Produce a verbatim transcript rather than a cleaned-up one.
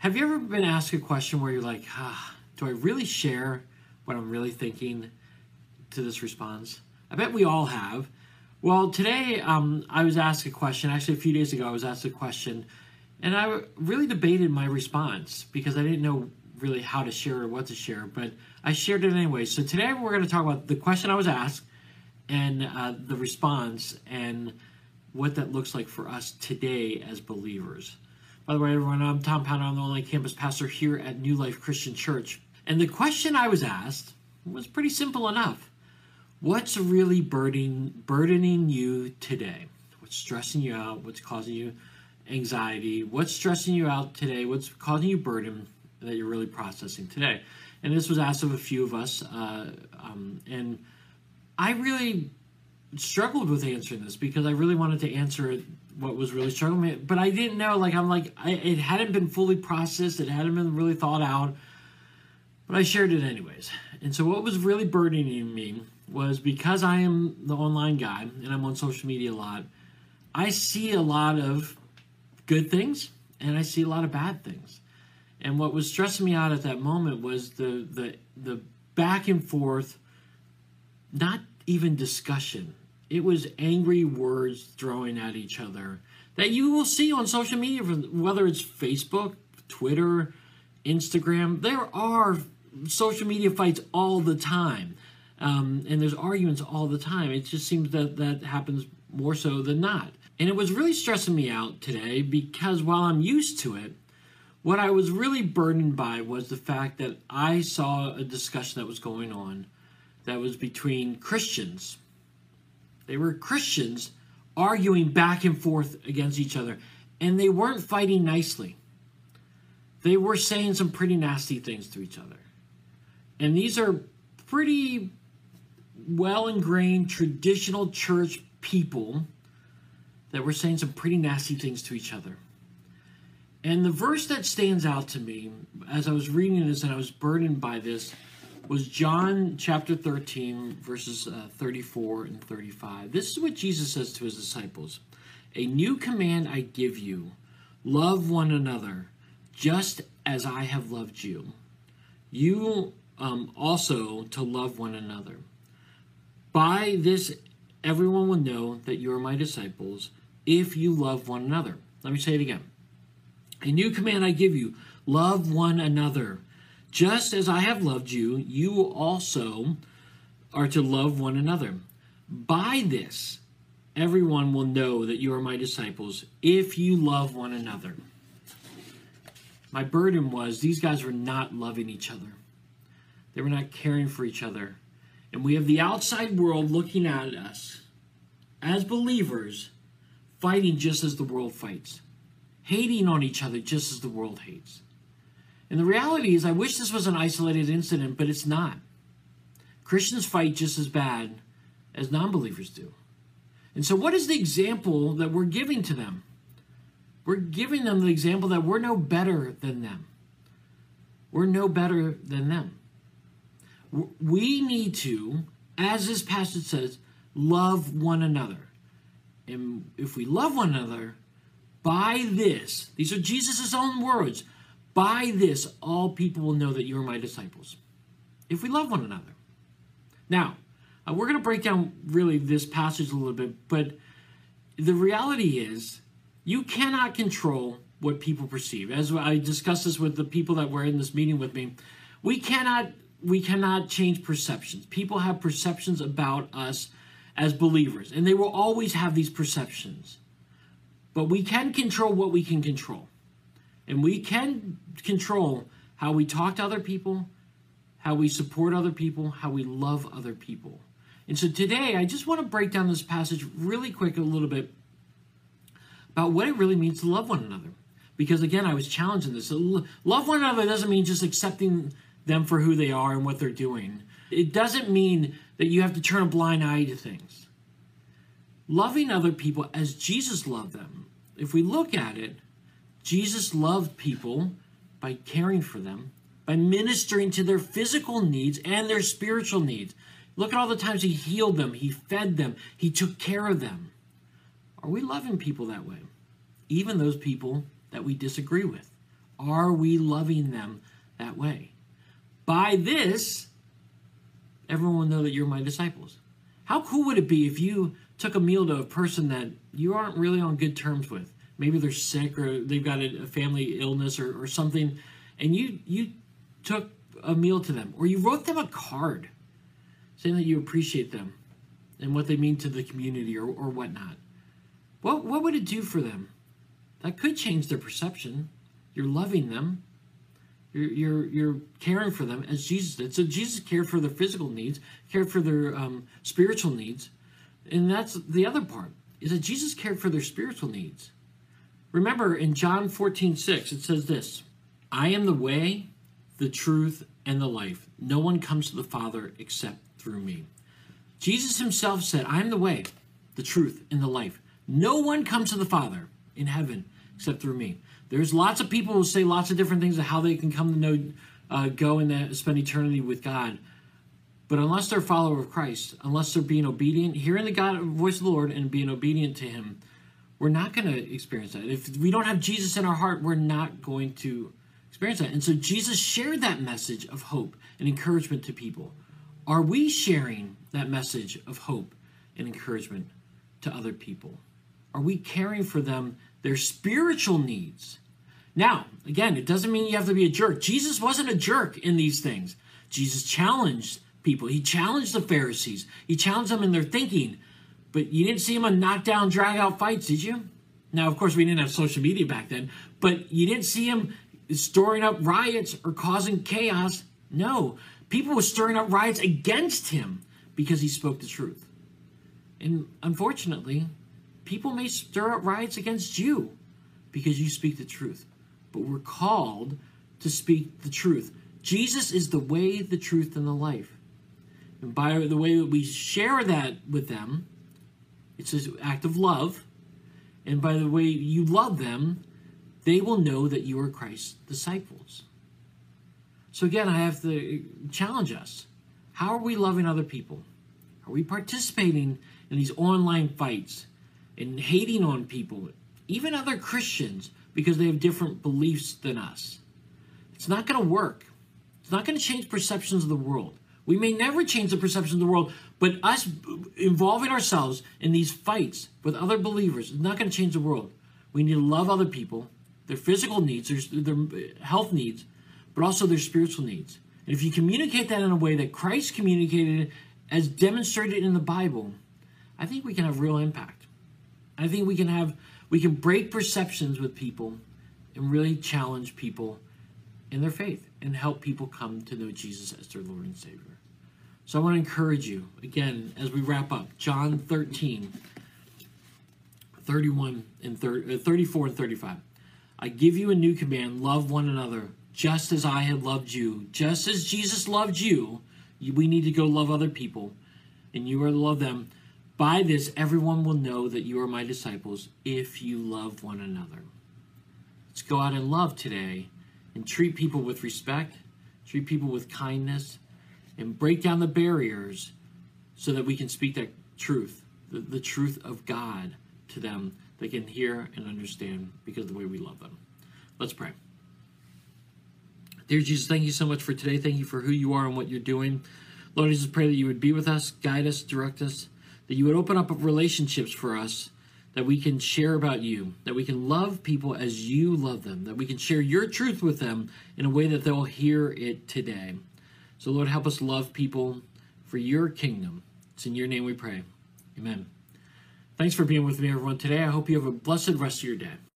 Have you ever been asked a question where you're like, ah, do I really share what I'm really thinking to this response? I bet we all have. Well, today um, I was asked a question. Actually, a few days ago I was asked a question, and I really debated my response because I didn't know really how to share or what to share, but I shared it anyway. So today we're going to talk about the question I was asked and uh, the response and what that looks like for us today as believers. By the way, everyone, I'm Tom Pounder. I'm the online campus pastor here at New Life Christian Church. And the question I was asked was pretty simple enough. What's really burdening, burdening you today? What's stressing you out? What's causing you anxiety? What's stressing you out today? What's causing you burden that you're really processing today? And this was asked of a few of us. Uh, um, and I really struggled with answering this because I really wanted to answer it what was really struggling me, but I didn't know, like, I'm like, I, it hadn't been fully processed, it hadn't been really thought out, but I shared it anyways. And so what was really burdening me was, because I am the online guy, and I'm on social media a lot, I see a lot of good things, and I see a lot of bad things. And what was stressing me out at that moment was the, the, the back and forth, not even discussion. It was angry words thrown at each other that you will see on social media, whether it's Facebook, Twitter, Instagram. There are social media fights all the time, um, and there's arguments all the time. It just seems that that happens more so than not. And it was really stressing me out today because while I'm used to it, what I was really burdened by was the fact that I saw a discussion that was going on that was between Christians. They were Christians arguing back and forth against each other, and they weren't fighting nicely. They were saying some pretty nasty things to each other. And these are pretty well-ingrained, traditional church people that were saying some pretty nasty things to each other. And the verse that stands out to me as I was reading this and I was burdened by this was John chapter thirteen, verses uh, thirty-four and thirty-five. This is what Jesus says to his disciples. "A new command I give you, love one another, just as I have loved you. You um, also to love one another. By this, everyone will know that you are my disciples, if you love one another." Let me say it again. "A new command I give you, love one another. Just as I have loved you, you also are to love one another. By this, everyone will know that you are my disciples, if you love one another." My burden was these guys were not loving each other. They were not caring for each other. And we have the outside world looking at us as believers, fighting just as the world fights, hating on each other just as the world hates. And the reality is, I wish this was an isolated incident, but it's not. Christians fight just as bad as non-believers do. And so what is the example that we're giving to them? We're giving them the example that we're no better than them. We're no better than them. We need to, as this passage says, love one another. And if we love one another, by this, these are Jesus' own words, "By this, all people will know that you are my disciples," if we love one another. Now, uh, we're going to break down really this passage a little bit, but the reality is you cannot control what people perceive. As I discussed this with the people that were in this meeting with me, we cannot, we cannot change perceptions. People have perceptions about us as believers, and they will always have these perceptions. But we can control what we can control. And we can control how we talk to other people, how we support other people, how we love other people. And so today, I just want to break down this passage really quick a little bit about what it really means to love one another. Because again, I was challenged in this. Love one another doesn't mean just accepting them for who they are and what they're doing. It doesn't mean that you have to turn a blind eye to things. Loving other people as Jesus loved them, if we look at it, Jesus loved people by caring for them, by ministering to their physical needs and their spiritual needs. Look at all the times he healed them, he fed them, he took care of them. Are we loving people that way? Even those people that we disagree with? Are we loving them that way? By this, everyone will know that you're my disciples. How cool would it be if you took a meal to a person that you aren't really on good terms with? Maybe they're sick or they've got a family illness or, or something, and you you took a meal to them, or you wrote them a card saying that you appreciate them and what they mean to the community or, or whatnot. What, what would it do for them? That could change their perception. You're loving them. You're, you're, you're caring for them as Jesus did. So Jesus cared for their physical needs, cared for their um, spiritual needs. And that's the other part, is that Jesus cared for their spiritual needs. Remember in John fourteen six, it says this, I am the way, the truth, and the life. No one comes to the Father except through me. Jesus himself said, I am the way, the truth, and the life. No one comes to the Father in heaven except through me. There's lots of people who say lots of different things of how they can come to know, uh, go and spend eternity with God. But unless they're a follower of Christ, unless they're being obedient, hearing the God, voice of the Lord and being obedient to him, we're not going to experience that. If we don't have Jesus in our heart, we're not going to experience that. And so Jesus shared that message of hope and encouragement to people. Are we sharing that message of hope and encouragement to other people? Are we caring for them, their spiritual needs? Now, again, it doesn't mean you have to be a jerk. Jesus wasn't a jerk in these things. Jesus challenged people. He challenged the Pharisees. He challenged them in their thinking. But you didn't see him on knockdown, drag-out fights, did you? Now, of course, we didn't have social media back then, but you didn't see him stirring up riots or causing chaos. No, people were stirring up riots against him because he spoke the truth. And unfortunately, people may stir up riots against you because you speak the truth. But we're called to speak the truth. Jesus is the way, the truth, and the life. And by the way that we share that with them, it's an act of love. And by the way you love them, they will know that you are Christ's disciples. So again, I have to challenge us. How are we loving other people? Are we participating in these online fights and hating on people, even other Christians, because they have different beliefs than us? It's not going to work. It's not going to change perceptions of the world. We may never change the perception of the world, but us involving ourselves in these fights with other believers is not going to change the world. We need to love other people, their physical needs, their, their health needs, but also their spiritual needs. And if you communicate that in a way that Christ communicated as demonstrated in the Bible, I think we can have real impact. I think we can have, we can break perceptions with people and really challenge people in their faith and help people come to know Jesus as their Lord and Savior. So I want to encourage you, again, as we wrap up, John thirteen, thirty-one and thirty, thirty-four and thirty-five. I give you a new command, love one another, just as I have loved you. Just as Jesus loved you, we need to go love other people, and you are to love them. By this, everyone will know that you are my disciples if you love one another. Let's go out and love today and treat people with respect, treat people with kindness, and break down the barriers so that we can speak that truth, the, the truth of God to them. They can hear and understand because of the way we love them. Let's pray. Dear Jesus, thank you so much for today. Thank you for who you are and what you're doing. Lord, I just pray that you would be with us, guide us, direct us, that you would open up relationships for us, that we can share about you, that we can love people as you love them, that we can share your truth with them in a way that they'll hear it today. So Lord, help us love people for your kingdom. It's in your name we pray. Amen. Thanks for being with me, everyone, today. I hope you have a blessed rest of your day.